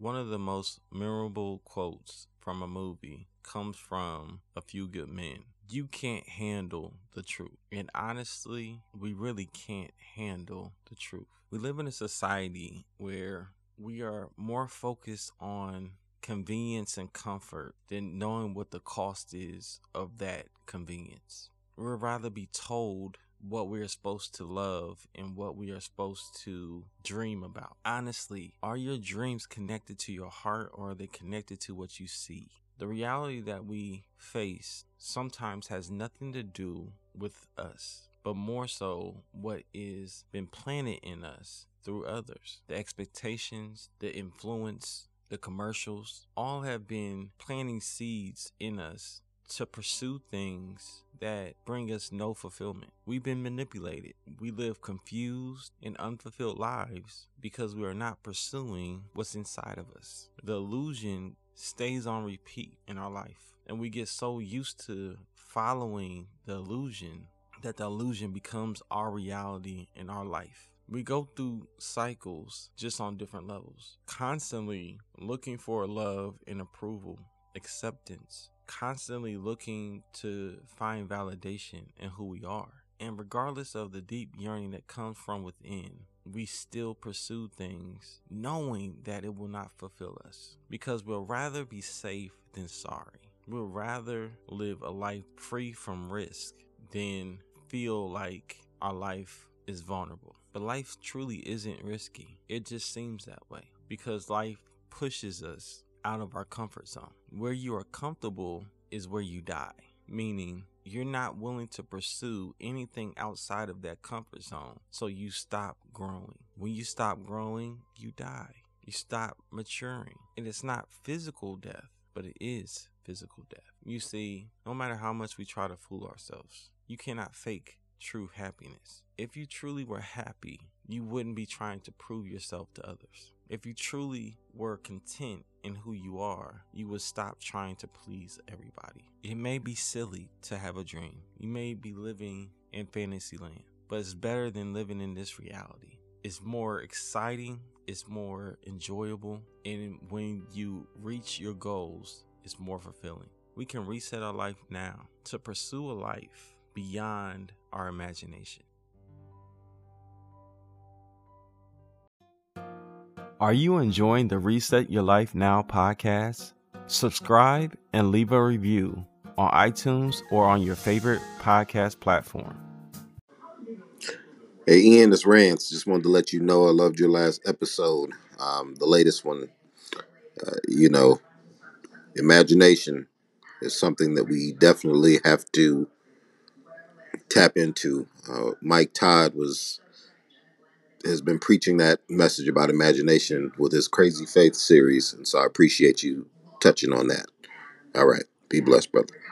One of the most memorable quotes from a movie comes from A Few Good Men. You can't handle the truth. And honestly, we really can't handle the truth. We live in a society where we are more focused on convenience and comfort than knowing what the cost is of that convenience. We would rather be told what we are supposed to love and what we are supposed to dream about. Honestly, are your dreams connected to your heart, or are they connected to what you see? The reality that we face sometimes has nothing to do with us, but more so what is been planted in us through others. The expectations, the influence, the commercials, all have been planting seeds in us to pursue things that bring us no fulfillment. We've been manipulated. We live confused and unfulfilled lives because we are not pursuing what's inside of us. The illusion stays on repeat in our life, and we get so used to following the illusion that the illusion becomes our reality in our life. We go through cycles just on different levels, constantly looking for love and approval, acceptance, constantly looking to find validation in who we are. And regardless of the deep yearning that comes from within, we still pursue things knowing that it will not fulfill us, because we'll rather be safe than sorry. We'll rather live a life free from risk than feel like our life is vulnerable. But life truly isn't risky. It just seems that way because life pushes us out of our comfort zone. Where you are comfortable is where you die, meaning you're not willing to pursue anything outside of that comfort zone, so you stop growing. When you stop growing, you die. You stop maturing. And it's not physical death, but it is physical death. You see, no matter how much we try to fool ourselves, you cannot fake true happiness. If you truly were happy, you wouldn't be trying to prove yourself to others. If you truly were content in who you are, you would stop trying to please everybody. It may be silly to have a dream. You may be living in fantasy land, but it's better than living in this reality. It's more exciting, it's more enjoyable, and when you reach your goals, it's more fulfilling. We can reset our life now to pursue a life beyond our imagination. Are you enjoying the Reset Your Life Now podcast? Subscribe and leave a review on iTunes or on your favorite podcast platform. Hey Ian, it's Rance. Just wanted to let you know I loved your last episode. The latest one, imagination is something that we definitely have to tap into. Mike Todd has been preaching that message about imagination with his Crazy Faith series. And so I appreciate you touching on that. All right. Be blessed, brother.